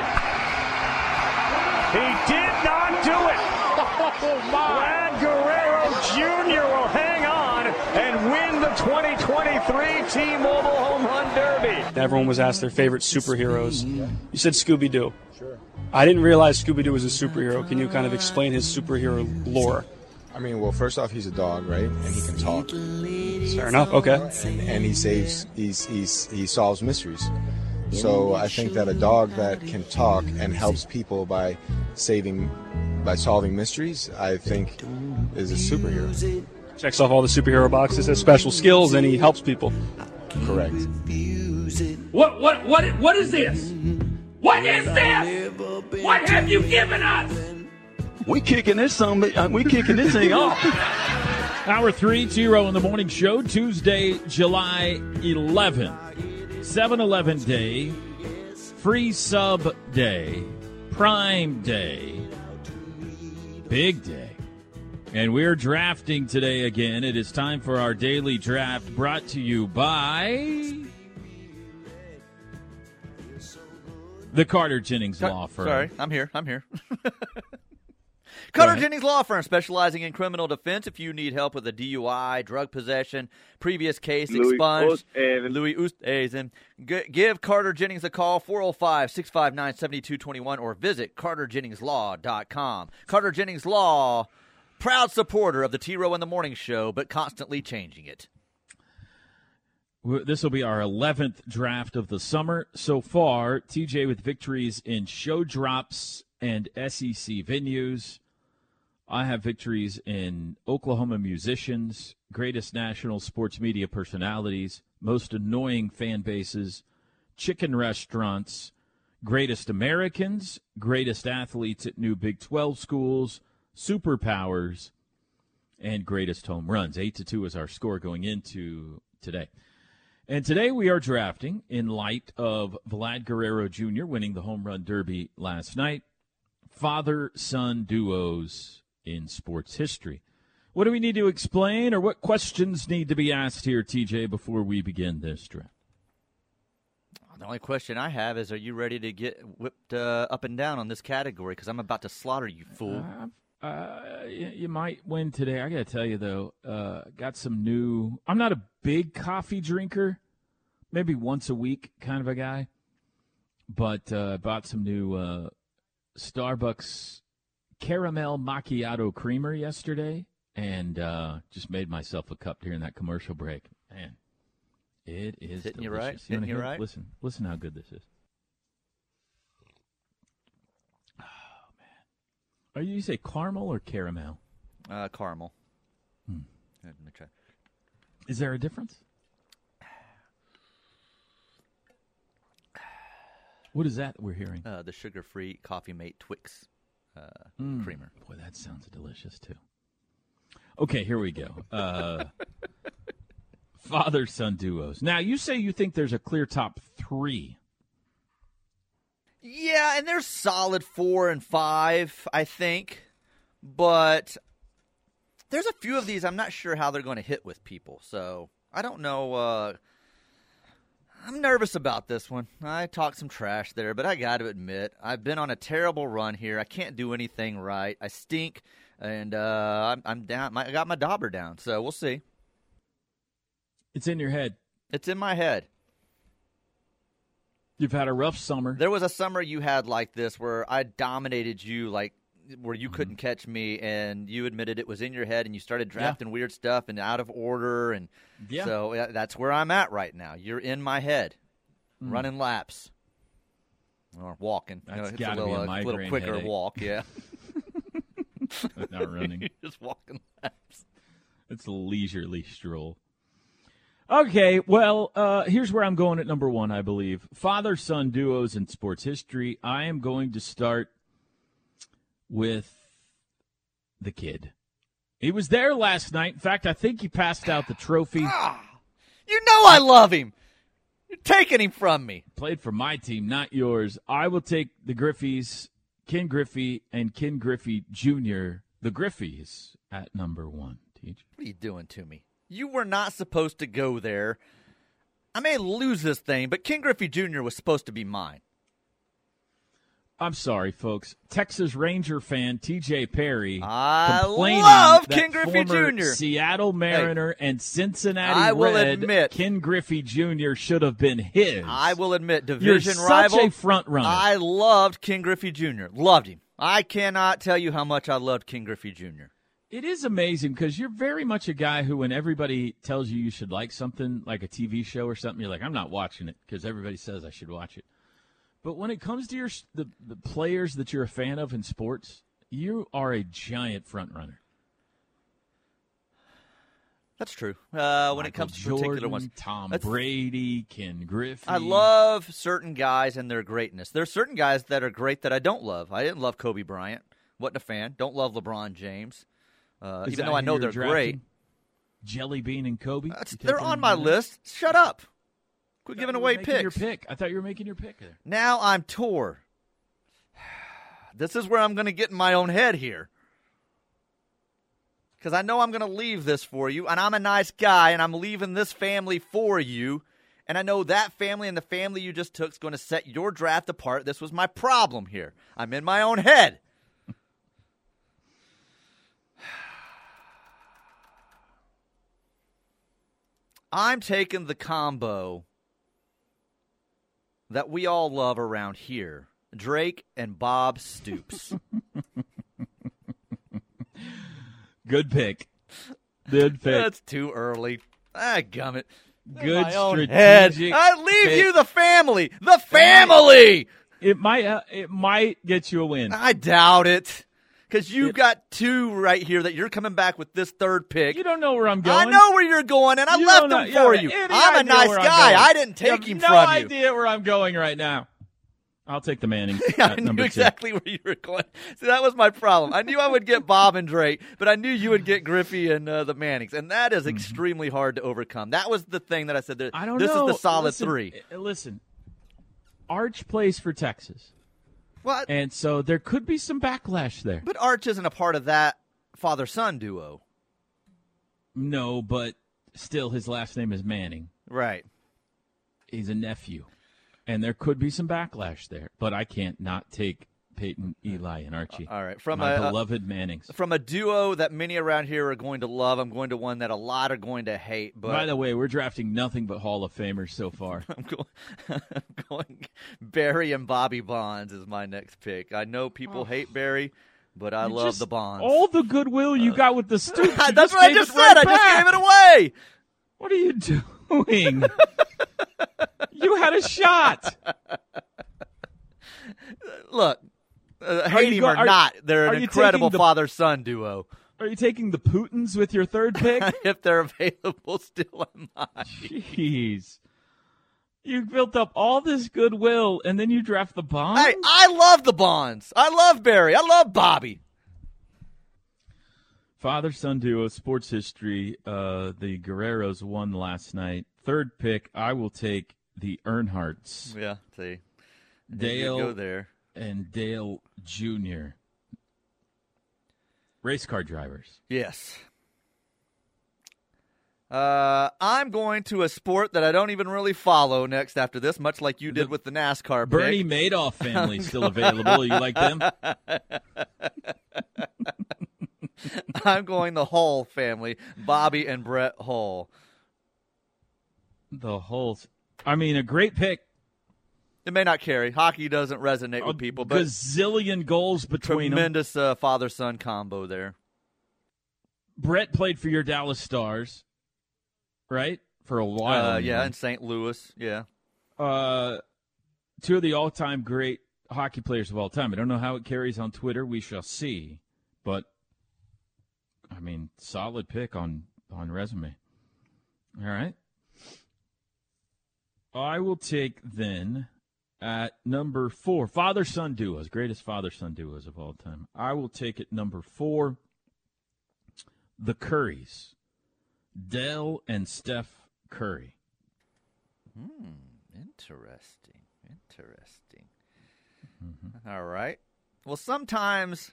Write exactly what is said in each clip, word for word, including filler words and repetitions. it. He did not do it. Oh, my. Vlad Guerrero Junior will hang on and win the twenty twenty-three T-Mobile Home Run Derby. Everyone was asked their favorite superheroes. You said Scooby-Doo. Sure. I didn't realize Scooby-Doo was a superhero. Can you kind of explain his superhero lore? I mean, well, first off, he's a dog, right? And he can talk. Fair enough. Okay. And, and he saves. He's, he's he solves mysteries. So I think that a dog that can talk and helps people by saving, by solving mysteries, I think, is a superhero. Checks off all the superhero boxes. Has special skills, and he helps people. Correct. What? What? What? What is this? What is this? What have you given us? We kicking this some, we kicking this thing off. Hour three, T-Row in the Morning Show, Tuesday, July eleventh. seven eleven Day, Free Sub Day, Prime Day, Big Day. And we're drafting today again. It is time for our daily draft brought to you by the Carter Jennings Law Firm. Sorry, I'm here. I'm here. Carter Jennings Law Firm, specializing in criminal defense. If you need help with a D U I, drug possession, previous case expunged, Louis Oosthuizen, give Carter Jennings a call, four oh five, six five nine, seven two two one, or visit carter jennings law dot com. Carter Jennings Law, proud supporter of the T-Row in the Morning Show, but constantly changing it. This will be our eleventh draft of the summer. So far, T J with victories in show drops and S E C venues. I have victories in Oklahoma musicians, greatest national sports media personalities, most annoying fan bases, chicken restaurants, greatest Americans, greatest athletes at new Big twelve schools, superpowers, and greatest home runs. eight to two is our score going into today. And today we are drafting in light of Vlad Guerrero Junior winning the home run derby last night. Father-son duos in sports history. What do we need to explain, or what questions need to be asked here, T J, before we begin this draft? The only question I have is, are you ready to get whipped uh, up and down on this category? Because I'm about to slaughter you, fool. Uh, uh, you, you might win today. I got to tell you, though, uh, got some new – I'm not a big coffee drinker, maybe once a week kind of a guy, but uh, bought some new uh, Starbucks – caramel macchiato creamer yesterday, and uh, just made myself a cup during that commercial break. Man, it is Hitting delicious. You right? You you right? Listen, listen how good this is. Oh, man. Are you, you say caramel or caramel? Uh, caramel. Hmm. Let me try. Is there a difference? What is that we're hearing? Uh, the sugar-free Coffee Mate Twix. Uh, mm. creamer. Boy, that sounds delicious, too. Okay, here we go. Uh, father-son duos. Now, you say you think there's a clear top three. Yeah, and there's solid four and five, I think. But there's a few of these I'm not sure how they're going to hit with people. So I don't know. Uh, I'm nervous about this one. I talked some trash there, but I got to admit, I've been on a terrible run here. I can't do anything right. I stink, and uh, I'm, I'm down. My, I got my dauber down, so we'll see. It's in your head. It's in my head. You've had a rough summer. There was a summer you had like this where I dominated you, like where you mm-hmm. couldn't catch me, and you admitted it was in your head, and you started drafting yeah. weird stuff and out of order, and yeah. so that's where I'm at right now. You're in my head, mm. running laps or walking. That's you know, got to be a migraine little quicker headache. Walk, yeah. Not running, just walking laps. It's a leisurely stroll. Okay, well, uh, here's where I'm going at number one, I believe. Father-son duos in sports history. I am going to start with the kid. He was there last night. In fact, I think he passed out the trophy. Ah, you know I love him. You're taking him from me. Played for my team, not yours. I will take the Griffeys, Ken Griffey and Ken Griffey Junior, the Griffeys, at number one. Teach. What are you doing to me? You were not supposed to go there. I may lose this thing, but Ken Griffey Junior was supposed to be mine. I'm sorry, folks. Texas Ranger fan T J Perry I complaining love that Ken Griffey former Junior Seattle Mariner hey, and Cincinnati I will Red admit, Ken Griffey Junior should have been his. I will admit, division You're rival. Such a front runner. I loved Ken Griffey Junior Loved him. I cannot tell you how much I loved Ken Griffey Junior It is amazing because you're very much a guy who, when everybody tells you you should like something, like a T V show or something, you're like, I'm not watching it because everybody says I should watch it. But when it comes to your the, the players that you're a fan of in sports, you are a giant front runner. That's true. Uh, when Michael it comes to Jordan, particular ones, Tom That's, Brady, Ken Griffey. I love certain guys and their greatness. There are certain guys that are great that I don't love. I didn't love Kobe Bryant. Wasn't a fan. Don't love LeBron James. Uh, even though I know they're drafting? great. Jelly Bean and Kobe? Uh, they're on my list. Shut up. Quit giving away picks. Your pick. I thought you were making your pick there. Now I'm tore. This is where I'm going to get in my own head here. Because I know I'm going to leave this for you, and I'm a nice guy, and I'm leaving this family for you, and I know that family and the family you just took is going to set your draft apart. This was my problem here. I'm in my own head. I'm taking the combo that we all love around here, Drake and Bob Stoops. Good pick. Good pick. That's too early. Ah, gummit. Good strategic head. I leave pick. you the family. The family. It might uh, it might get you a win. I doubt it. Because you've got two right here that you're coming back with this third pick. You don't know where I'm going. I know where you're going, and I you left them for yeah, you. I'm a nice guy. I didn't take him no from you. I have no idea where I'm going right now. I'll take the Manning. I knew exactly two. where you were going. So that was my problem. I knew I would get Bob and Drake, but I knew you would get Griffey and uh, the Mannings, and that is mm-hmm. extremely hard to overcome. That was the thing that I said. There, I don't this know. This is the solid listen, three. Listen, Arch plays for Texas. What? And so there could be some backlash there. But Arch isn't a part of that father-son duo. No, but still his last name is Manning. Right. He's a nephew. And there could be some backlash there. But I can't not take Peyton, Eli, and Archie. All right. From my a, beloved Mannings. From a duo that many around here are going to love, I'm going to one that a lot are going to hate. But by the way, we're drafting nothing but Hall of Famers so far. I'm, go- I'm going Barry and Bobby Bonds is my next pick. I know people oh. hate Barry, but I you love just, the Bonds. All the goodwill you uh, got with the Stoops. That's what I just said. Right I just gave it away. What are you doing? You had a shot. Look. Uh, hate him go- or are, not, they're an incredible the, father-son duo. Are you taking the Putins with your third pick? If they're available, still am I. Jeez. You built up all this goodwill, and then you draft the Bonds? Hey, I love the Bonds. I love Barry. I love Bobby. Father-son duo, sports history. Uh, the Guerreros won last night. Third pick, I will take the Earnhardts. Yeah, see. Dale. Go there. And Dale Junior Race car drivers. Yes. Uh, I'm going to a sport that I don't even really follow next after this, much like you did the with the NASCAR pick. Bernie Madoff family is still available. You like them? I'm going the Hull family, Bobby and Brett Hull. The Hulls. I mean, a great pick. It may not carry. Hockey doesn't resonate with people. But gazillion goals between tremendous, them. Tremendous uh, father-son combo there. Brett played for your Dallas Stars, right? For a while. Uh, yeah, in Saint Louis, yeah. Uh, two of the all-time great hockey players of all time. I don't know how it carries on Twitter. We shall see. But, I mean, solid pick on, on resume. All right. I will take then... At number four, father-son duos, greatest father-son duos of all time. I will take it number four, the Currys, Dell and Steph Curry. Hmm, interesting, interesting. Mm-hmm. All right. Well, sometimes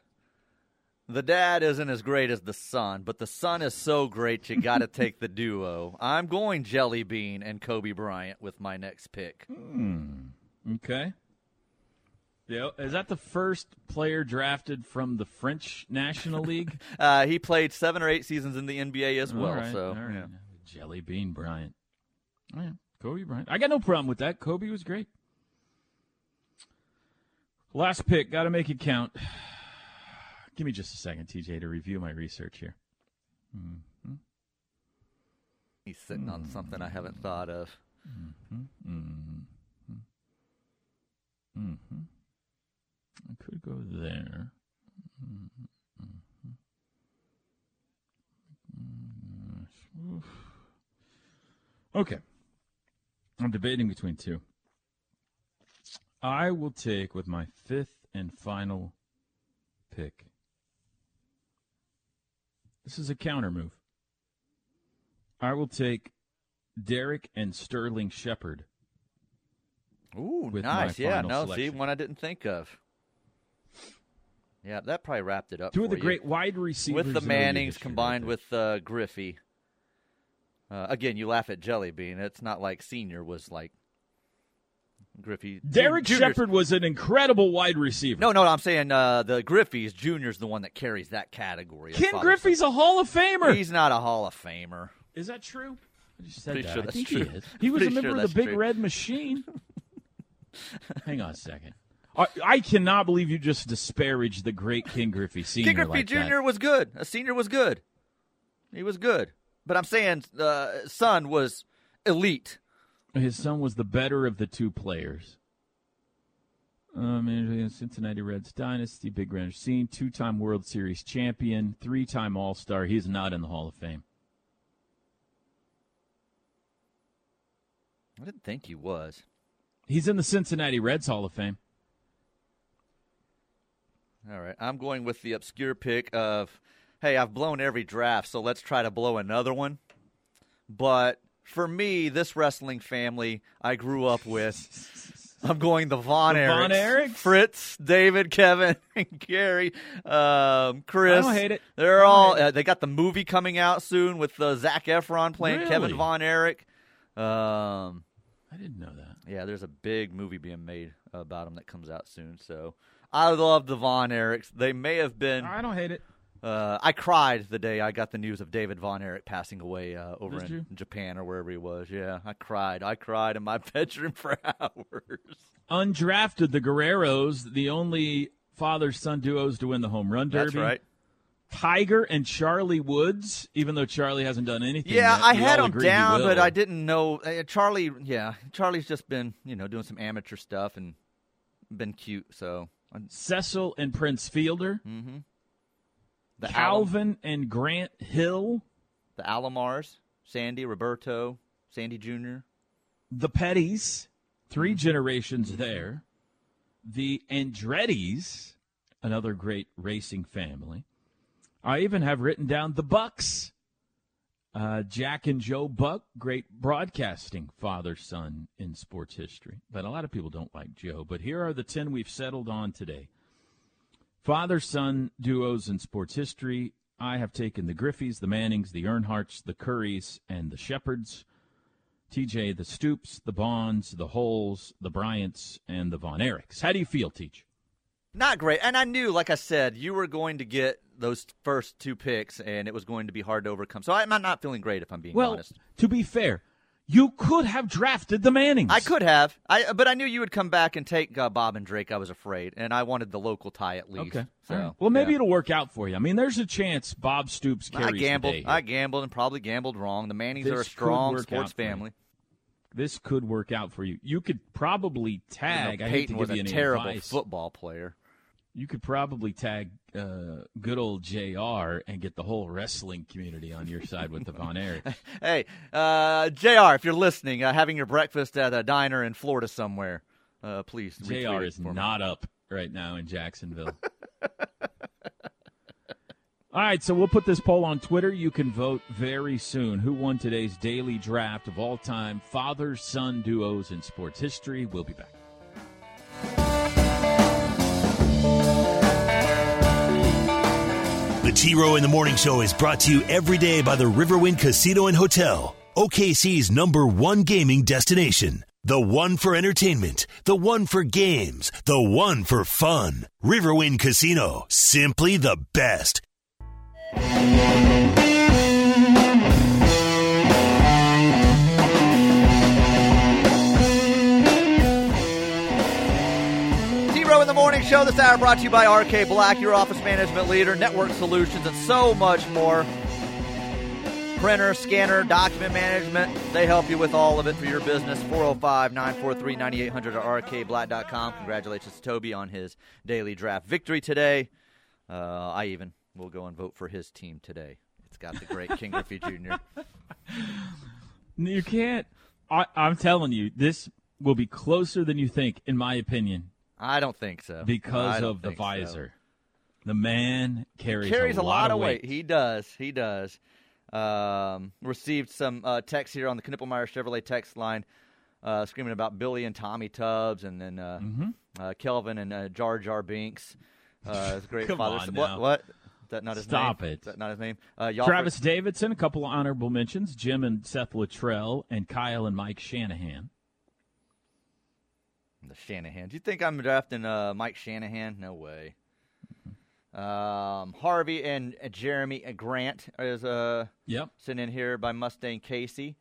the dad isn't as great as the son, but the son is so great you got to take the duo. I'm going Jelly Bean and Kobe Bryant with my next pick. Hmm. Okay. Yeah, is that the first player drafted from the French National League? uh, he played seven or eight seasons in the N B A as well. All right, so all right. Yeah. Jelly Bean Bryant. Oh, yeah. Kobe Bryant. I got no problem with that. Kobe was great. Last pick. Got to make it count. Give me just a second, T J, to review my research here. Mm-hmm. He's sitting mm-hmm. on something I haven't thought of. Mm-hmm. Mm-hmm. Mm-hmm. I could go there. Mm-hmm. Okay. I'm debating between two. I will take with my fifth and final pick. This is a counter move. I will take Derek and Sterling Shepard. Ooh, nice. Yeah, no, selection. See, one I didn't think of. Yeah, that probably wrapped it up. Two of for the you. Great wide receivers. With the Mannings combined right with uh, Griffey. Uh, again, you laugh at Jelly Bean. It's not like Senior was like Griffey. Derek Junior's. Shepard was an incredible wide receiver. No, no, I'm saying uh, the Griffey's Junior's the one that carries that category. Ken Griffey's a Hall of Famer. He's not a Hall of Famer. Is that true? I just said that. Sure that's I think true. He is. He was a member sure of the Big true. Red Machine. Hang on a second. I cannot believe you just disparaged the great Ken Griffey Senior Ken Griffey like Junior that. was good. A Senior was good. He was good. But I'm saying uh, son was elite. His son was the better of the two players. Um, Cincinnati Reds dynasty, Big Red Machine, two-time World Series champion, three-time All-Star. He's not in the Hall of Fame. I didn't think he was. He's in the Cincinnati Reds Hall of Fame. All right, I'm going with the obscure pick of, hey, I've blown every draft, so let's try to blow another one. But for me, this wrestling family I grew up with, I'm going the Von Erichs. Von Erichs? Fritz, David, Kevin, and Gary, um, Chris. I don't hate it. They're all. Uh, they got the movie coming out soon with uh, Zac Efron playing really? Kevin Von Erich. Um, I didn't know that. Yeah, there's a big movie being made about him that comes out soon, so. I love the Von Erichs. They may have been. I don't hate it. Uh, I cried the day I got the news of David Von Erich passing away uh, over in Japan or wherever he was. Yeah, I cried. I cried in my bedroom for hours. Undrafted, the Guerreros, the only father-son duos to win the home run derby. That's right. Tiger and Charlie Woods, even though Charlie hasn't done anything. Yeah, yet. I we had him down, but I didn't know. Uh, Charlie, yeah, Charlie's just been, you know, doing some amateur stuff and been cute, so. Cecil and Prince Fielder, mm-hmm. the Calvin Alam- and Grant Hill, the Alomars, Sandy, Roberto, Sandy Junior, the Petties, three mm-hmm. generations there, the Andretti's, another great racing family. I even have written down the Bucks, uh, Jack and Joe Buck, great broadcasting father-son in sports history. But a lot of people don't like Joe. But here are the ten we've settled on today. Father-son duos in sports history. I have taken the Griffeys, the Mannings, the Earnhardts, the Currys, and the Shepherds. T J, the Stoops, the Bonds, the Hulls, the Bryants, and the Von Erichs. How do you feel, Teach? Not great. And I knew, like I said, you were going to get those first two picks, and it was going to be hard to overcome. So I'm not feeling great, if I'm being well, honest. Well, to be fair, you could have drafted the Mannings. I could have, I but I knew you would come back and take uh, Bob and Drake, I was afraid, and I wanted the local tie at least. Okay. So, right. Well, maybe yeah. it'll work out for you. I mean, there's a chance Bob Stoops carries I gambled. The day I gambled and probably gambled wrong. The Mannings this are a strong sports family. This could work out for you. You could probably tag. You know, Peyton I hate to give you any advice. was a terrible advice. football player. You could probably tag uh, good old J R and get the whole wrestling community on your side with the Von Erichs. Hey, uh, J R, if you're listening, uh, having your breakfast at a diner in Florida somewhere, uh, please. J R is not me. up right now in Jacksonville. All right, so we'll put this poll on Twitter. You can vote very soon. Who won today's daily draft of all-time father-son duos in sports history? We'll be back. The T Row in the Morning Show is brought to you every day by the Riverwind Casino and Hotel, O K C's number one gaming destination. The one for entertainment, the one for games, the one for fun. Riverwind Casino, simply the best. T-Row in the Morning Show this hour brought to you by R K Black, your office management leader, network solutions, and so much more. Printer, scanner, document management, they help you with all of it for your business. four oh five, nine four three, nine eight hundred or r k black dot com. Congratulations to Toby on his daily draft victory today. Uh, I even will go and vote for his team today. It's got the great Ken Griffey Junior You can't. I, I'm telling you, this will be closer than you think, in my opinion. I don't think so. Because of the visor. So. The man carries, carries a, a lot, lot of weight. weight. He does. He does. Um, received some uh, texts here on the Knippelmeyer Chevrolet text line uh, screaming about Billy and Tommy Tubbs and then uh, mm-hmm. uh, Kelvin and uh, Jar Jar Binks. Uh, his great Come father. On what, now. What? Is that not his Stop name? Stop it. Is that not his name? Uh, Travis Davidson, a couple of honorable mentions, Jim and Seth Luttrell, and Kyle and Mike Shanahan. The Shanahan. Do you think I'm drafting uh, Mike Shanahan? No way. Um, Harvey and uh, Jeremy uh, Grant is uh, yep. sent in here by Mustang Casey.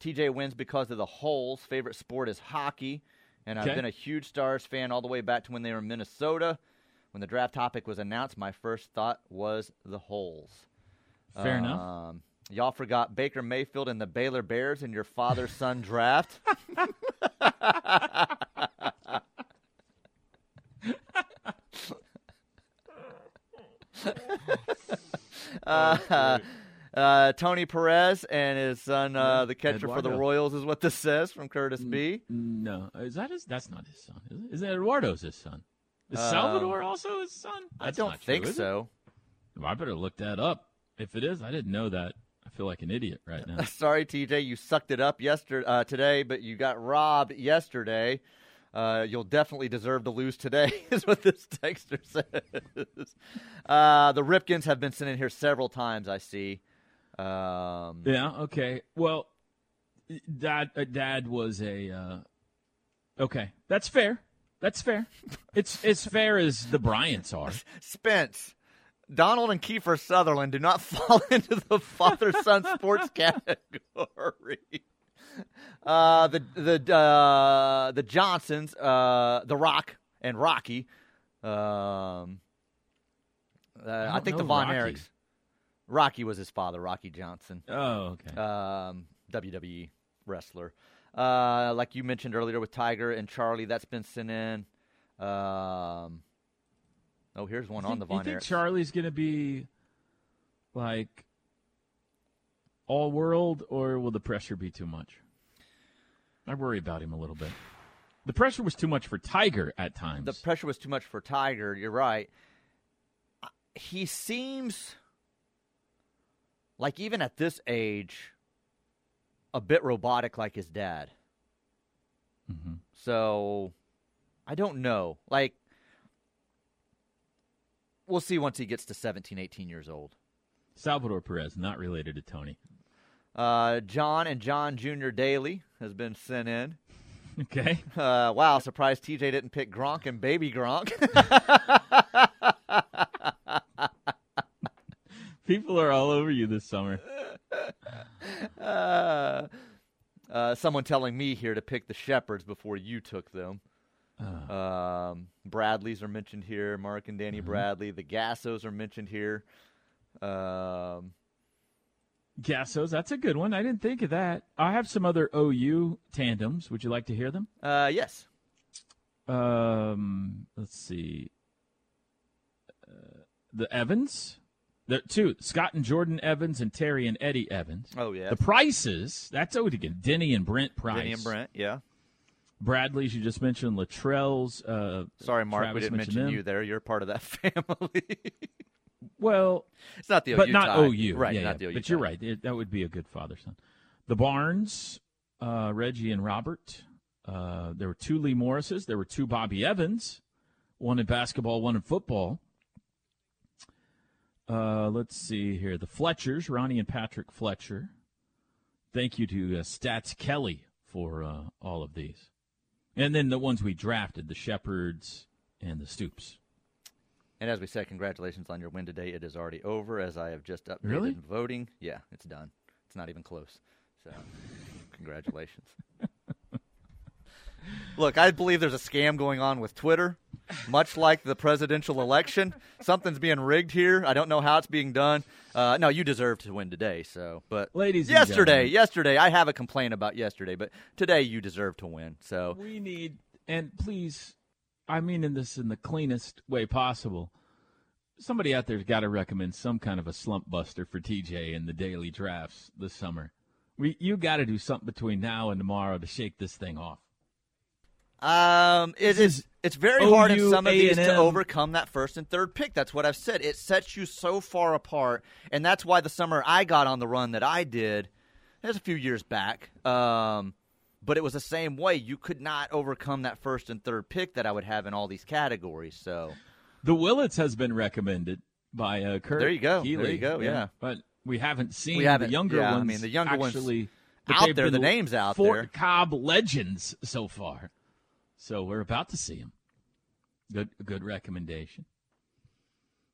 T J wins because of the holes. Favorite sport is hockey. And okay. I've been a huge Stars fan all the way back to when they were in Minnesota. When the draft topic was announced, my first thought was the holes. Fair um, enough. Y'all forgot Baker Mayfield and the Baylor Bears in your father-son draft. uh, uh, uh, Tony Perez and his son, uh, the catcher Eduardo. For the Royals, is what this says from Curtis B. No, is that his? That's not his son. Is it? Is that Eduardo's his son? Is um, Salvador also his son? That's I don't think true, so. Well, I better look that up. If it is, I didn't know that. I feel like an idiot right now. Sorry, T J, you sucked it up yesterday, uh, today, but you got robbed yesterday. Uh, you'll definitely deserve to lose today, is what this texter says. Uh, the Ripkins have been sent in here several times, I see. Um, yeah, okay. Well, Dad uh, Dad was a uh, – okay, that's fair. That's fair. It's as fair as the Bryants are. Spence, Donald and Kiefer Sutherland do not fall into the father-son sports category. Uh, the the uh, the Johnsons, uh, The Rock and Rocky. Um, uh, I, I think the Von Erichs. Rocky was his father, Rocky Johnson. Oh, okay. Um, W W E wrestler. Uh, like you mentioned earlier with Tiger and Charlie, that's been sent in. Um, oh, here's one you on think, the Von Erichs. You think Charlie's going to be like all world, or will the pressure be too much? I worry about him a little bit. The pressure was too much for Tiger at times. The pressure was too much for Tiger. You're right. He seems like even at this age a bit robotic like his dad. Mm-hmm. So I don't know. Like we'll see once he gets to seventeen, eighteen years old. Salvador Perez, not related to Tony. Uh, John and John Junior Daly has been sent in. Okay. Uh, wow, surprised T J didn't pick Gronk and Baby Gronk. People are all over you this summer. Uh, uh, someone telling me here to pick the Shepherds before you took them. Uh. Um, Bradleys are mentioned here. Mark and Danny mm-hmm. Bradley. The Gassos are mentioned here. Um, Gassos, that's a good one. I didn't think of that. I have some other O U tandems. Would you like to hear them? Uh, yes. Um, let's see. Uh, the Evans, the two Scott and Jordan Evans and Terry and Eddie Evans. Oh yeah. The Prices, that's Odegan, Denny and Brent Price. Denny and Brent, yeah. Bradley's, you just mentioned Latrell's. Uh, Sorry, Mark, Travis we didn't mention them. You there. You're part of that family. Well, it's not the O U, but not tie. O U, right? Yeah, not yeah. The O U, but you're tie. Right. It, that would be a good father-son. The Barnes, uh, Reggie and Robert. Uh, there were two Lee Morrises. There were two Bobby Evans, one in basketball, one in football. Uh, let's see here. The Fletchers, Ronnie and Patrick Fletcher. Thank you to uh, Stats Kelly for uh, all of these. And then the ones we drafted, the Shepards and the Stoops. And as we said, congratulations on your win today. It is already over, as I have just updated really? voting. Yeah, it's done. It's not even close. So, congratulations. Look, I believe there's a scam going on with Twitter, much like the presidential election. Something's being rigged here. I don't know how it's being done. Uh, no, you deserve to win today. So, but ladies, yesterday, and yesterday, I have a complaint about yesterday, but today you deserve to win. So we need, and please, I mean in this in the cleanest way possible. Somebody out there's got to recommend some kind of a slump buster for T J in the daily drafts this summer. We you got to do something between now and tomorrow to shake this thing off. Um, it is, it's very O U, hard in some of these A and M to overcome that first and third pick. That's what I've said. It sets you so far apart, and that's why the summer I got on the run that I did, that was a few years back, um, but it was the same way. You could not overcome that first and third pick that I would have in all these categories. So, the Willits has been recommended by uh, Kurt. There you go. Keeley. There you go, yeah. yeah. But we haven't seen we haven't, the younger yeah, ones. I mean, the younger actually, ones out there. The name's out Fort there. Fort Cobb legends so far. So we're about to see him. Good good recommendation.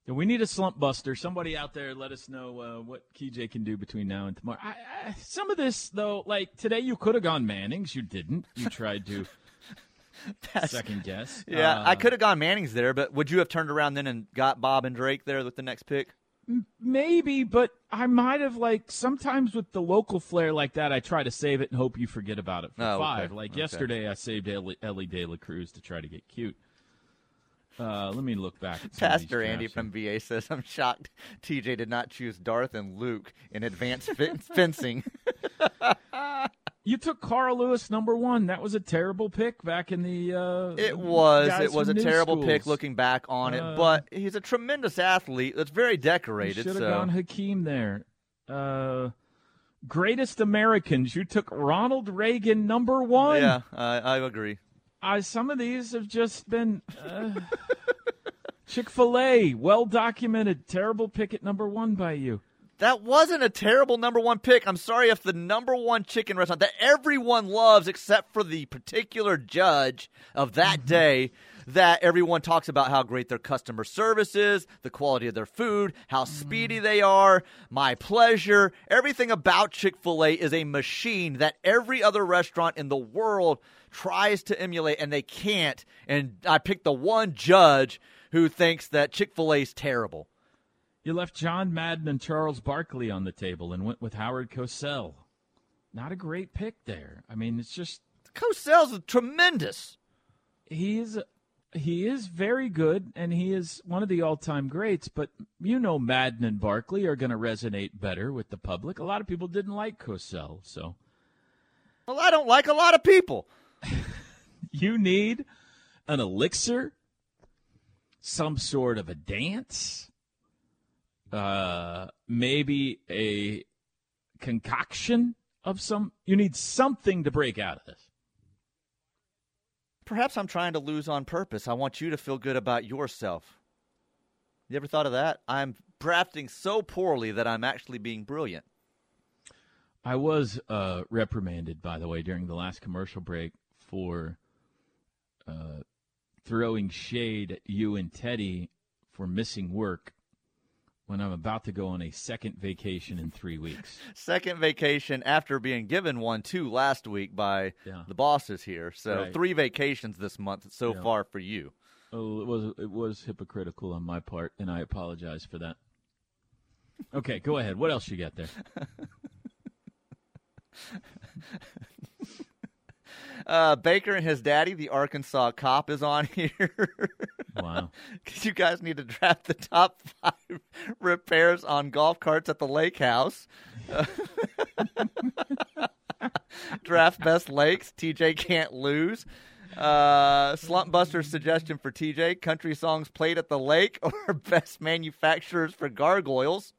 And we need a slump buster. Somebody out there, let us know uh, what K J can do between now and tomorrow. I, I, some of this, though, like today you could have gone Manning's. You didn't. You tried to second guess. Yeah, uh, I could have gone Manning's there, but would you have turned around then and got Bob and Drake there with the next pick? Maybe, but I might have, like, sometimes with the local flair like that, I try to save it and hope you forget about it for oh, five. Okay. Like okay. yesterday, I saved Ellie, Ellie De La Cruz to try to get cute. Uh, let me look back. At Pastor Andy from V A says, I'm shocked T J did not choose Darth and Luke in advanced fin- fencing. You took Carl Lewis number one. That was a terrible pick back in the uh, – It was. It was a terrible schools. pick looking back on uh, it. But he's a tremendous athlete that's very decorated. You should have so. gone Hakeem there. Uh, greatest Americans. You took Ronald Reagan number one. Yeah, I, I agree. I, some of these have just been uh, – Chick-fil-A, well-documented, terrible pick at number one by you. That wasn't a terrible number one pick. I'm sorry if the number one chicken restaurant that everyone loves except for the particular judge of that day that everyone talks about how great their customer service is, the quality of their food, how speedy they are, my pleasure. Everything about Chick-fil-A is a machine that every other restaurant in the world tries to emulate, and they can't. And I picked the one judge who thinks that Chick-fil-A is terrible. You left John Madden and Charles Barkley on the table and went with Howard Cosell. Not a great pick there. I mean, it's just... Cosell's tremendous. He is, he is very good, and he is one of the all-time greats, but you know Madden and Barkley are going to resonate better with the public. A lot of people didn't like Cosell, so... Well, I don't like a lot of people. You need an elixir, some sort of a dance... Uh, maybe a concoction of some. You need something to break out of this. Perhaps I'm trying to lose on purpose. I want you to feel good about yourself. You ever thought of that? I'm drafting so poorly that I'm actually being brilliant. I was uh, reprimanded, by the way, during the last commercial break for uh, throwing shade at you and Teddy for missing work. When I'm about to go on a second vacation in three weeks. Second vacation after being given one, too, last week by yeah. the bosses here. So right. three vacations this month so yeah. far for you. Oh, it was it was hypocritical on my part, and I apologize for that. Okay, go ahead. What else you got there? Uh, Baker and his daddy, the Arkansas cop, is on here. Wow. Because you guys need to draft the top five repairs on golf carts at the lake house. Uh, draft best lakes. T J can't lose. Uh, Slump Buster's suggestion for T J, country songs played at the lake or best manufacturers for gargoyles.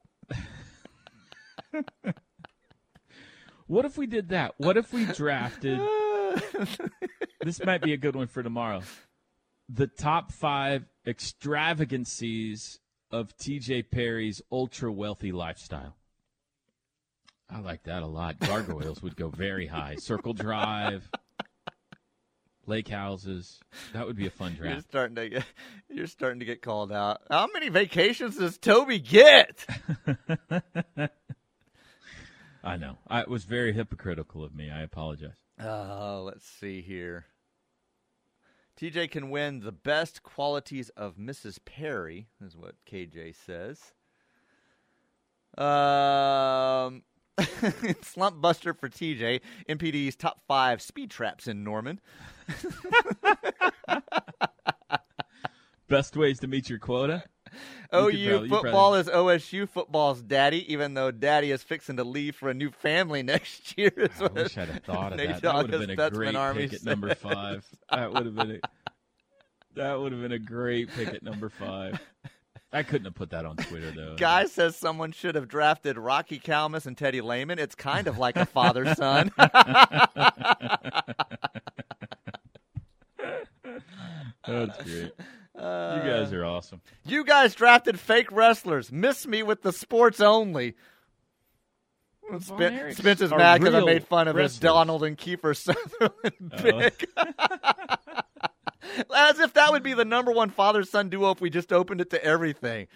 What if we did that? What if we drafted... This might be a good one for tomorrow. The top five extravagancies of T J Perry's ultra-wealthy lifestyle. I like that a lot. Gargoyles would go very high. Circle Drive, lake houses. That would be a fun draft. You're starting to get, you're starting to get called out. How many vacations does Toby get? I know. I, it was very hypocritical of me. I apologize. Uh, let's see here. T J can win the best qualities of Missus Perry, is what K J says. Um, slump buster for T J. M P D's top five speed traps in Norman. Best ways to meet your quota. O U you football is O S U football's daddy, even though daddy is fixing to leave for a new family next year. I wish I'd have thought of that. That would have been a great pick at number five. That would have been a, that would have been a great pick at number five. I couldn't have put that on Twitter, though. Guy says someone should have drafted Rocky Kalmus and Teddy Lehman. It's kind of like a father-son. That's great. Uh, you guys are awesome. You guys drafted fake wrestlers. Miss me with the sports only. Sp- Spence's mad because I made fun of wrestlers. His Donald and Kiefer Sutherland pick. Uh. As if that would be the number one father-son duo if we just opened it to everything.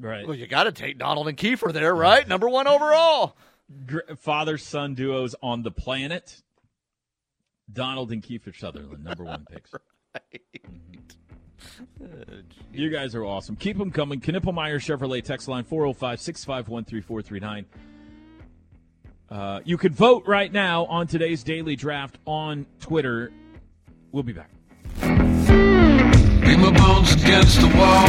Right. Well, you got to take Donald and Kiefer there, right? Number one overall. Father-son duos on the planet. Donald and Kiefer Sutherland, number one picks. Right. You guys are awesome. Keep them coming. Knippelmeyer Chevrolet text line four oh five, six five one, three four three nine. Uh, you can vote right now on today's Daily Draft on Twitter. We'll be back. Beat my bones against the wall,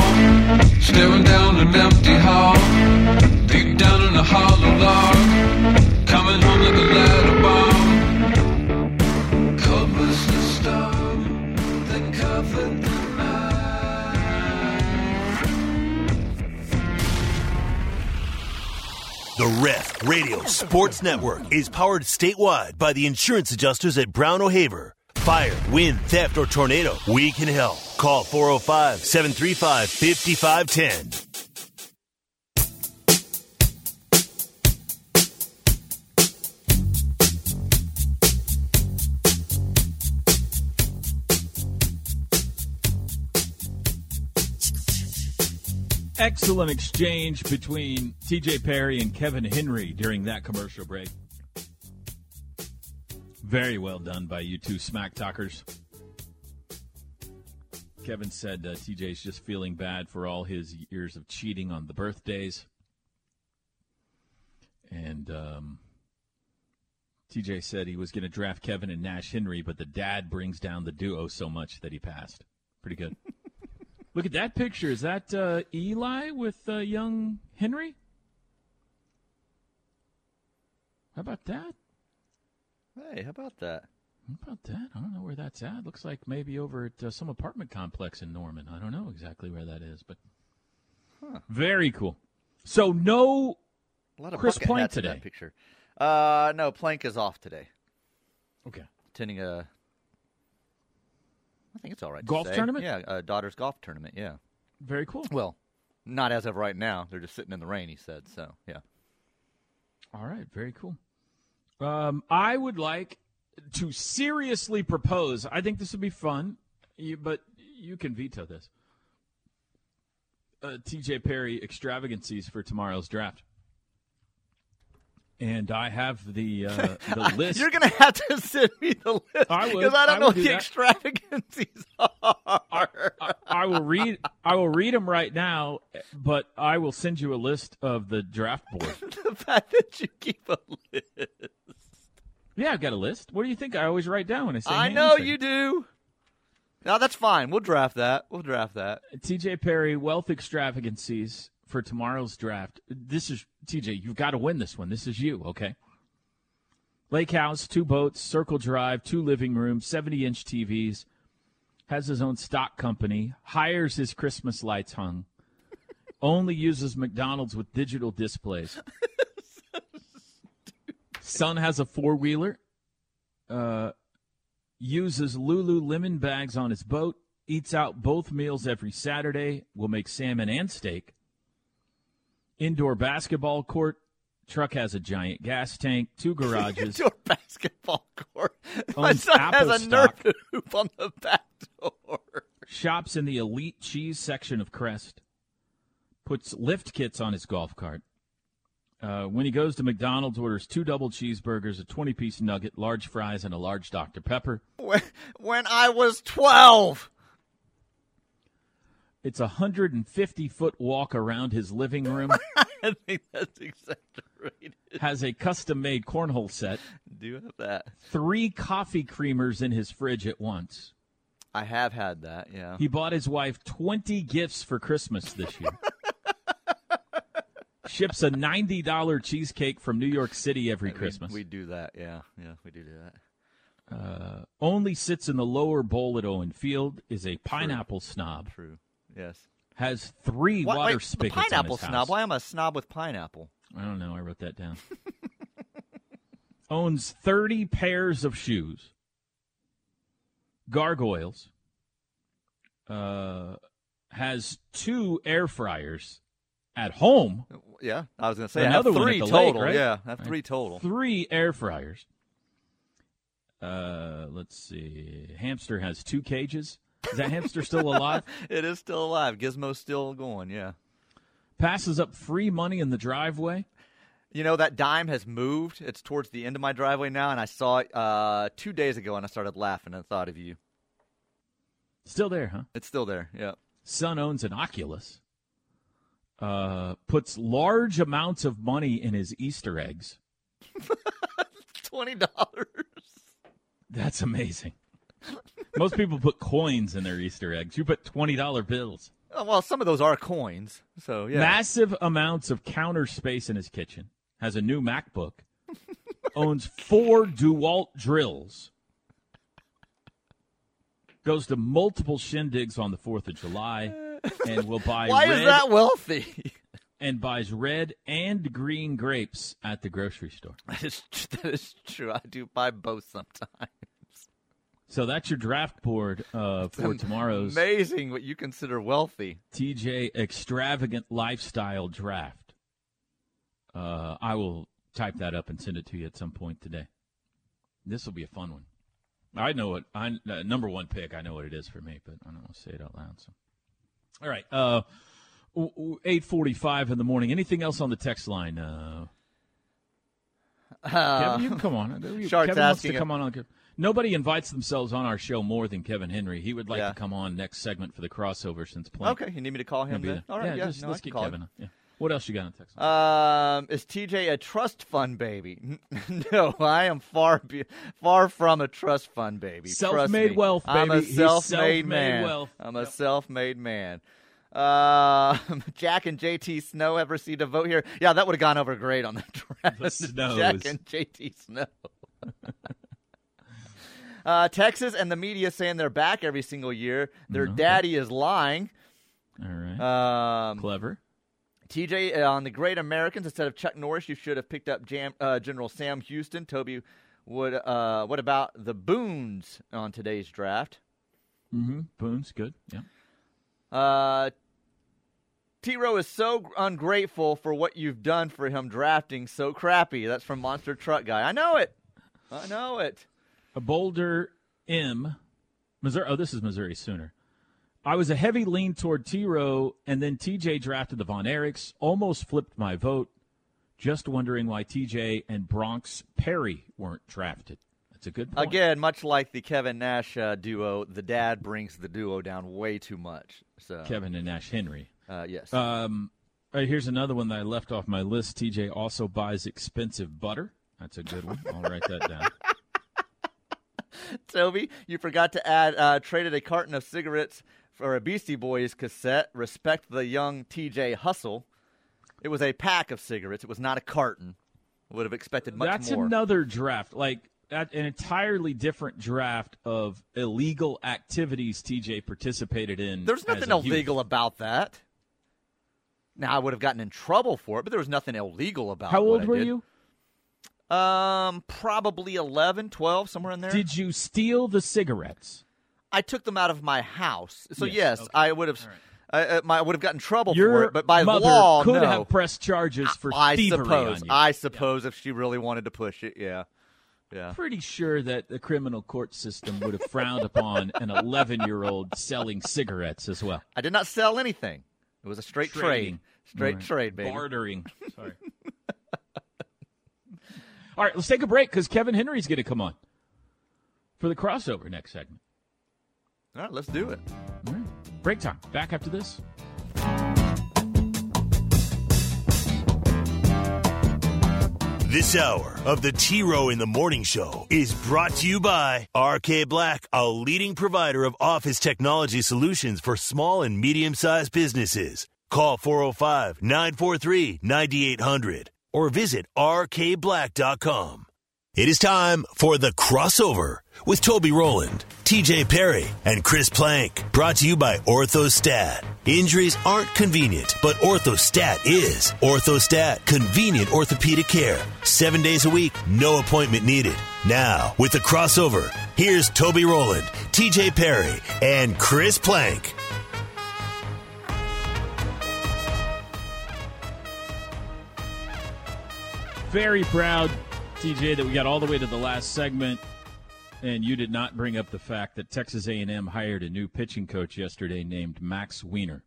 staring down an empty hall, deep down in a hollow log, coming home like a ladder bomb. Cold was the storm that covered the The Ref Radio Sports Network is powered statewide by the insurance adjusters at Brown O'Haver. Fire, wind, theft, or tornado, we can help. Call four oh five, seven three five, five five one zero. Excellent exchange between T J Perry and Kevin Henry during that commercial break. Very well done by you two smack talkers. Kevin said uh, T J's just feeling bad for all his years of cheating on the birthdays. And um, T J said he was going to draft Kevin and Nash Henry, but the dad brings down the duo so much that he passed. Pretty good. Look at that picture. Is that uh, Eli with uh, young Henry? How about that? Hey, how about that? How about that? I don't know where that's at. Looks like maybe over at uh, some apartment complex in Norman. I don't know exactly where that is, but huh. Very cool. So no a lot of Chris Plank today. That picture. Uh, no, Plank is off today. Okay. Attending a... I think it's all right. Golf to say. Tournament? Yeah, uh, daughter's golf tournament, yeah. Very cool. Well, not as of right now. They're just sitting in the rain, he said, so, yeah. All right, very cool. Um, I would like to seriously propose, I think this would be fun, you, but you can veto this, uh, T J Perry extravagancies for tomorrow's draft. And I have the uh, the list. You're going to have to send me the list because I, I don't I know what do the that. Extravagancies are. I, I, I will read. I will read them right now, but I will send you a list of the draft board. The fact that you keep a list. Yeah, I've got a list. What do you think? I always write down when I say. I know you do. No, that's fine. We'll draft that. We'll draft that. T J Perry wealth extravagancies. For tomorrow's draft, this is T J. You've got to win this one. This is you, okay? Lake house, two boats, circle drive, two living rooms, seventy-inch T Vs. Has his own stock company. Hires his Christmas lights hung. Only uses McDonald's with digital displays. So son has a four-wheeler. Uh, uses Lululemon bags on his boat. Eats out both meals every Saturday. Will make salmon and steak. Indoor basketball court, Truck has a giant gas tank, two garages, to a basketball court. My son Apple has a stock. Nerf hoop on the back door. Shops in the elite cheese section of Crest. Puts lift kits on his golf cart. Uh, when he goes to McDonald's, orders two double cheeseburgers, a twenty-piece nugget, large fries, and a large Doctor Pepper. When, when I was twelve. It's a one hundred fifty foot walk around his living room. I think that's exaggerated. Has a custom-made cornhole set. Do you have that? Three coffee creamers in his fridge at once. I have had that, yeah. He bought his wife twenty gifts for Christmas this year. Ships a ninety dollar cheesecake from New York City every we, Christmas. We do that, yeah. Yeah, we do do that. Uh, only sits in the lower bowl at Owen Field, is a pineapple True. snob. True, yes. Has three what, water wait, spigots in his pineapple snob? House. Why am I a snob with pineapple? I don't know. I wrote that down. Owns thirty pairs of shoes. Gargoyles. Uh, has two air fryers at home. Yeah, I was going to say another I have three one at the total. Lake, right? Yeah, I have three total. Three air fryers. Uh, let's see. Hamster has two cages. Is that hamster still alive? It is still alive. Gizmo's still going, yeah. Passes up free money in the driveway. You know, that dime has moved. It's towards the end of my driveway now, and I saw it uh, two days ago, and I started laughing and thought of you. Still there, huh? It's still there, yeah. Son owns an Oculus. Uh, puts large amounts of money in his Easter eggs. twenty dollars. That's amazing. Most people put coins in their Easter eggs. You put twenty dollar bills. Oh, well, some of those are coins. So yeah. Massive amounts of counter space in his kitchen. Has a new MacBook. Owns four DeWalt drills. Goes to multiple shindigs on the fourth of July and will buy Why red, is that wealthy? And buys red and green grapes at the grocery store. That is, that is true. I do buy both sometimes. So that's your draft board uh, for tomorrow's amazing what you consider wealthy T J extravagant lifestyle draft. Uh, I will type that up and send it to you at some point today. This will be a fun one. I know it. I uh, number one pick. I know what it is for me, but I don't want to say it out loud. So, all right, uh, eight forty-five in the morning. Anything else on the text line? Uh, uh, Kevin, you can come on. Shark's Kevin wants to come on. on. Nobody invites themselves on our show more than Kevin Henry. He would like yeah. to come on next segment for the crossover since playing. Okay, you need me to call him then? All right, yeah, yeah just, no, let's get Kevin on. Yeah. What else you got on text? Um, is T J a trust fund baby? No, I am far be- far from a trust fund baby. Self-made wealth, baby. I'm a He's self-made, self-made man. Wealth. I'm a yep. self-made man. Uh, Jack and J T Snow ever see a vote here? Yeah, that would have gone over great on the draft. Jack and J T Snow. Uh, Texas and the media saying they're back every single year. Their no. daddy is lying. All right. Um, Clever. T J, uh, on the Great Americans, instead of Chuck Norris, you should have picked up Jam, uh, General Sam Houston. Toby, would, uh, what about the Boones on today's draft? Mm-hmm. Boones, good. Yeah. Uh, T Row is so ungrateful for what you've done for him drafting so crappy. That's from Monster Truck Guy. I know it. I know it. A Boulder M, Missouri. Oh, this is Missouri Sooner. I was a heavy lean toward T Row, and then T J drafted the Von Erichs. Almost flipped my vote. Just wondering why T J and Bronx Perry weren't drafted. That's a good point. Again, much like the Kevin Nash uh, duo, the dad brings the duo down way too much. So Kevin and Nash Henry. Uh, yes. Um, right, here's another one that I left off my list. T J also buys expensive butter. That's a good one. I'll write that down. Toby, you forgot to add, uh, traded a carton of cigarettes for a Beastie Boys cassette. Respect the young T J Hustle. It was a pack of cigarettes. It was not a carton. I would have expected much That's more. That's another draft, like that, an entirely different draft of illegal activities T J participated in. There's nothing illegal youth. about that. Now, I would have gotten in trouble for it, but there was nothing illegal about it. How old I were did. you? Um, probably eleven, twelve, somewhere in there. Did you steal the cigarettes? I took them out of my house. So, yes, yes okay. I would have. Right. I, I would have gotten trouble Your for it, but by law, could no. have pressed charges for I, thievery I suppose. On you. I suppose yeah. if she really wanted to push it, yeah. Yeah. Pretty sure that the criminal court system would have frowned upon an eleven-year-old selling cigarettes as well. I did not sell anything. It was a straight Trading. trade. Straight right. trade, baby. Bartering. Sorry. All right, let's take a break because Kevin Henry's going to come on for the crossover next segment. All right, let's do it. All right. Break time. Back after this. This hour of the T Row in the Morning Show is brought to you by R K Black, a leading provider of office technology solutions for small and medium-sized businesses. Call four oh five, nine four three, nine eight hundred or visit r k black dot com. It is time for The Crossover with Toby Rowland, T J Perry, and Chris Plank. Brought to you by OrthoStat. Injuries aren't convenient, but OrthoStat is. OrthoStat, convenient orthopedic care. Seven days a week, no appointment needed. Now, with The Crossover, here's Toby Rowland, T J Perry, and Chris Plank. Very proud, T J, that we got all the way to the last segment, and you did not bring up the fact that Texas A and M hired a new pitching coach yesterday named Max Weiner.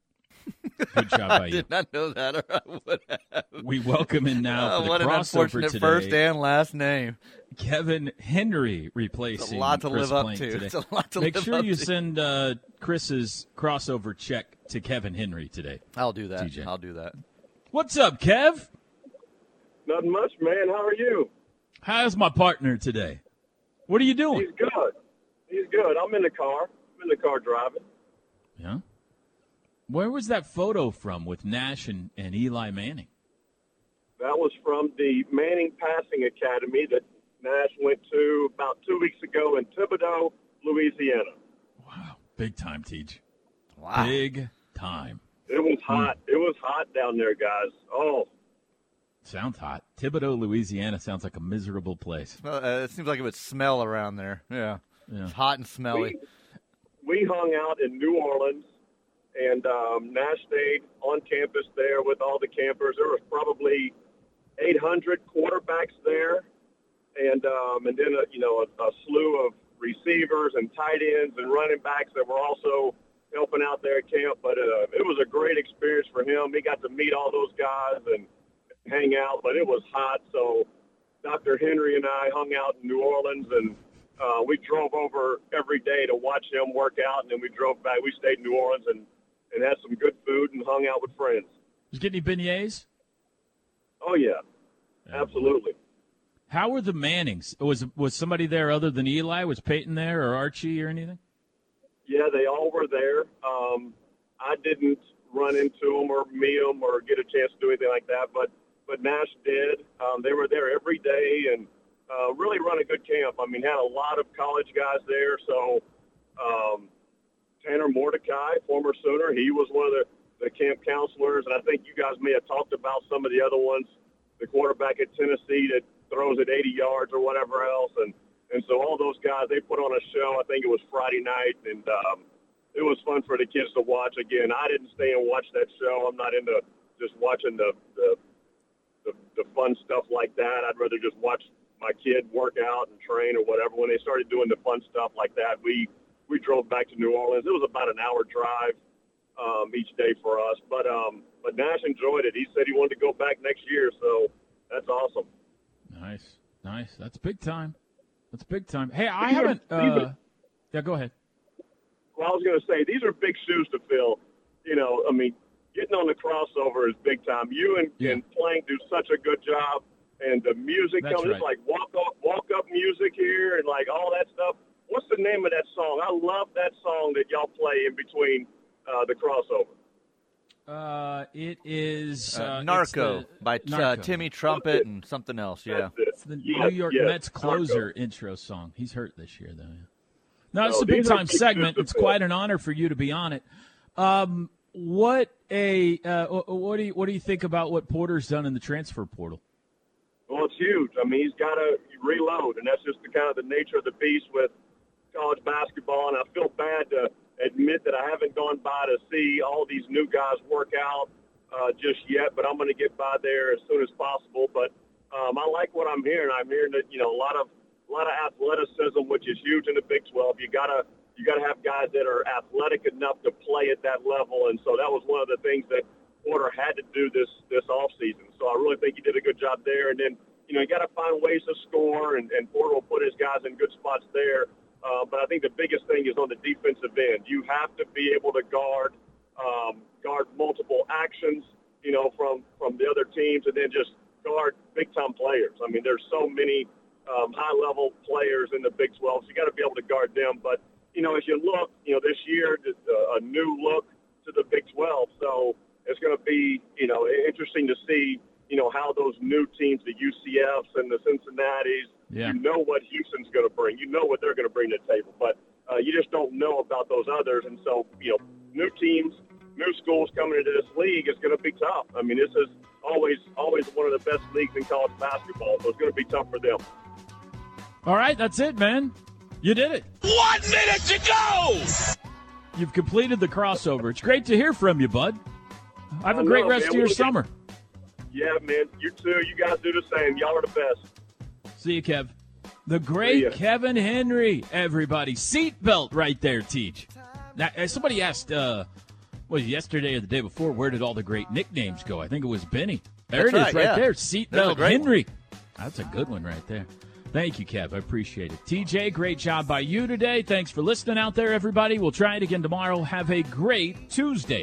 Good job by you. I did not know that, or I would have. We welcome in now oh, for the crossover today. First and last name. Kevin Henry replacing Chris. It's a lot to Chris live up to. Today. It's a lot to Make live sure up you to. send uh, Chris's crossover check to Kevin Henry today. I'll do that, T J. I'll do that. What's up, Kev? Nothing much, man. How are you? How's my partner today? What are you doing? He's good. He's good. I'm in the car. I'm in the car driving. Yeah? Where was that photo from with Nash and, and Eli Manning? That was from the Manning Passing Academy that Nash went to about two weeks ago in Thibodaux, Louisiana. Wow. Big time, Teach. Wow. Big time. It was hot. Mm. It was hot down there, guys. Oh, sounds hot. Thibodaux, Louisiana sounds like a miserable place. Well, uh, it seems like it would smell around there. Yeah. yeah. It's hot and smelly. We, we hung out in New Orleans, and um, Nash stayed on campus there with all the campers. There was probably eight hundred quarterbacks there, and um, and then a, you know a, a slew of receivers and tight ends and running backs that were also helping out there at camp. But uh, it was a great experience for him. He got to meet all those guys and hang out, but it was hot, so Doctor Henry and I hung out in New Orleans, and uh, we drove over every day to watch them work out, and then we drove back. We stayed in New Orleans and, and had some good food and hung out with friends. Did you get any beignets? Oh, yeah, yeah. Absolutely. How were the Mannings? Was was somebody there other than Eli? Was Peyton there or Archie or anything? Yeah, they all were there. Um, I didn't run into them or meet them or get a chance to do anything like that, but But Nash did. Um, they were there every day and uh, really run a good camp. I mean, had a lot of college guys there. So um, Tanner Mordecai, former Sooner, he was one of the, the camp counselors. And I think you guys may have talked about some of the other ones, the quarterback at Tennessee that throws at eighty yards or whatever else. And, and so all those guys, they put on a show. I think it was Friday night. And um, it was fun for the kids to watch. Again, I didn't stay and watch that show. I'm not into just watching the, the – The, the fun stuff like that. I'd rather just watch my kid work out and train or whatever. When they started doing the fun stuff like that, we, we drove back to New Orleans. It was about an hour drive um, each day for us. But um, but Nash enjoyed it. He said he wanted to go back next year, so that's awesome. Nice, nice. That's big time. That's big time. Hey, I these haven't are, uh, – yeah, go ahead. Well, I was going to say, these are big shoes to fill. You know, I mean – getting on the crossover is big time. You and, yeah. and Plank do such a good job, and the music That's comes right. It's like walk up, walk up music here, and like all that stuff. What's the name of that song? I love that song that y'all play in between uh, the crossover. Uh, it is uh, Narco the, by Narco. Uh, Timmy Trumpet and something else. Yeah, it. it's the yes, New York yes, Mets closer Narco. intro song. He's hurt this year though. Yeah. No, it's no, a big time segment. It's quite an honor for you to be on it. Um. What a uh, what do you what do you think about what Porter's done in the transfer portal? Well, it's huge. I mean, he's got to reload, and that's just the kind of the nature of the beast with college basketball. And I feel bad to admit that I haven't gone by to see all these new guys work out uh, just yet, but I'm going to get by there as soon as possible. But um, I like what I'm hearing. I'm hearing that, you know, a lot of a lot of athleticism, which is huge in the Big twelve. You gotta you gotta have guys that are athletic enough to play at that level, and so that was one of the things that Porter had to do this this off season. So I really think he did a good job there. And then, you know, you got to find ways to score, and, and Porter will put his guys in good spots there. Uh, but I think the biggest thing is on the defensive end. You have to be able to guard um, guard multiple actions, you know, from, from the other teams, and then just guard big-time players. I mean, there's so many um, high-level players in the Big twelve, so you got to be able to guard them. But, you know, as you look, you know, this year, just a, a new look to the Big twelve. So it's going to be, you know, interesting to see, you know, how those new teams, the U C Fs and the Cincinnatis, yeah. You know what Houston's going to bring. You know what they're going to bring to the table. But uh, you just don't know about those others. And so, you know, new teams, new schools coming into this league is going to be tough. I mean, this is always always one of the best leagues in college basketball, so it's going to be tough for them. All right, that's it, man. You did it. One minute to go! You've completed the crossover. It's great to hear from you, bud. Have a great rest of your summer. Yeah, man. You too. You guys do the same. Y'all are the best. See you, Kev. The great Kevin Henry, everybody. Seatbelt right there, Teach. Now, somebody asked, uh, was it yesterday or the day before, where did all the great nicknames go? I think it was Benny. There it is right there. Seatbelt Henry. That's a good one right there. Thank you, Kev. I appreciate it. T J, great job by you today. Thanks for listening out there, everybody. We'll try it again tomorrow. Have a great Tuesday.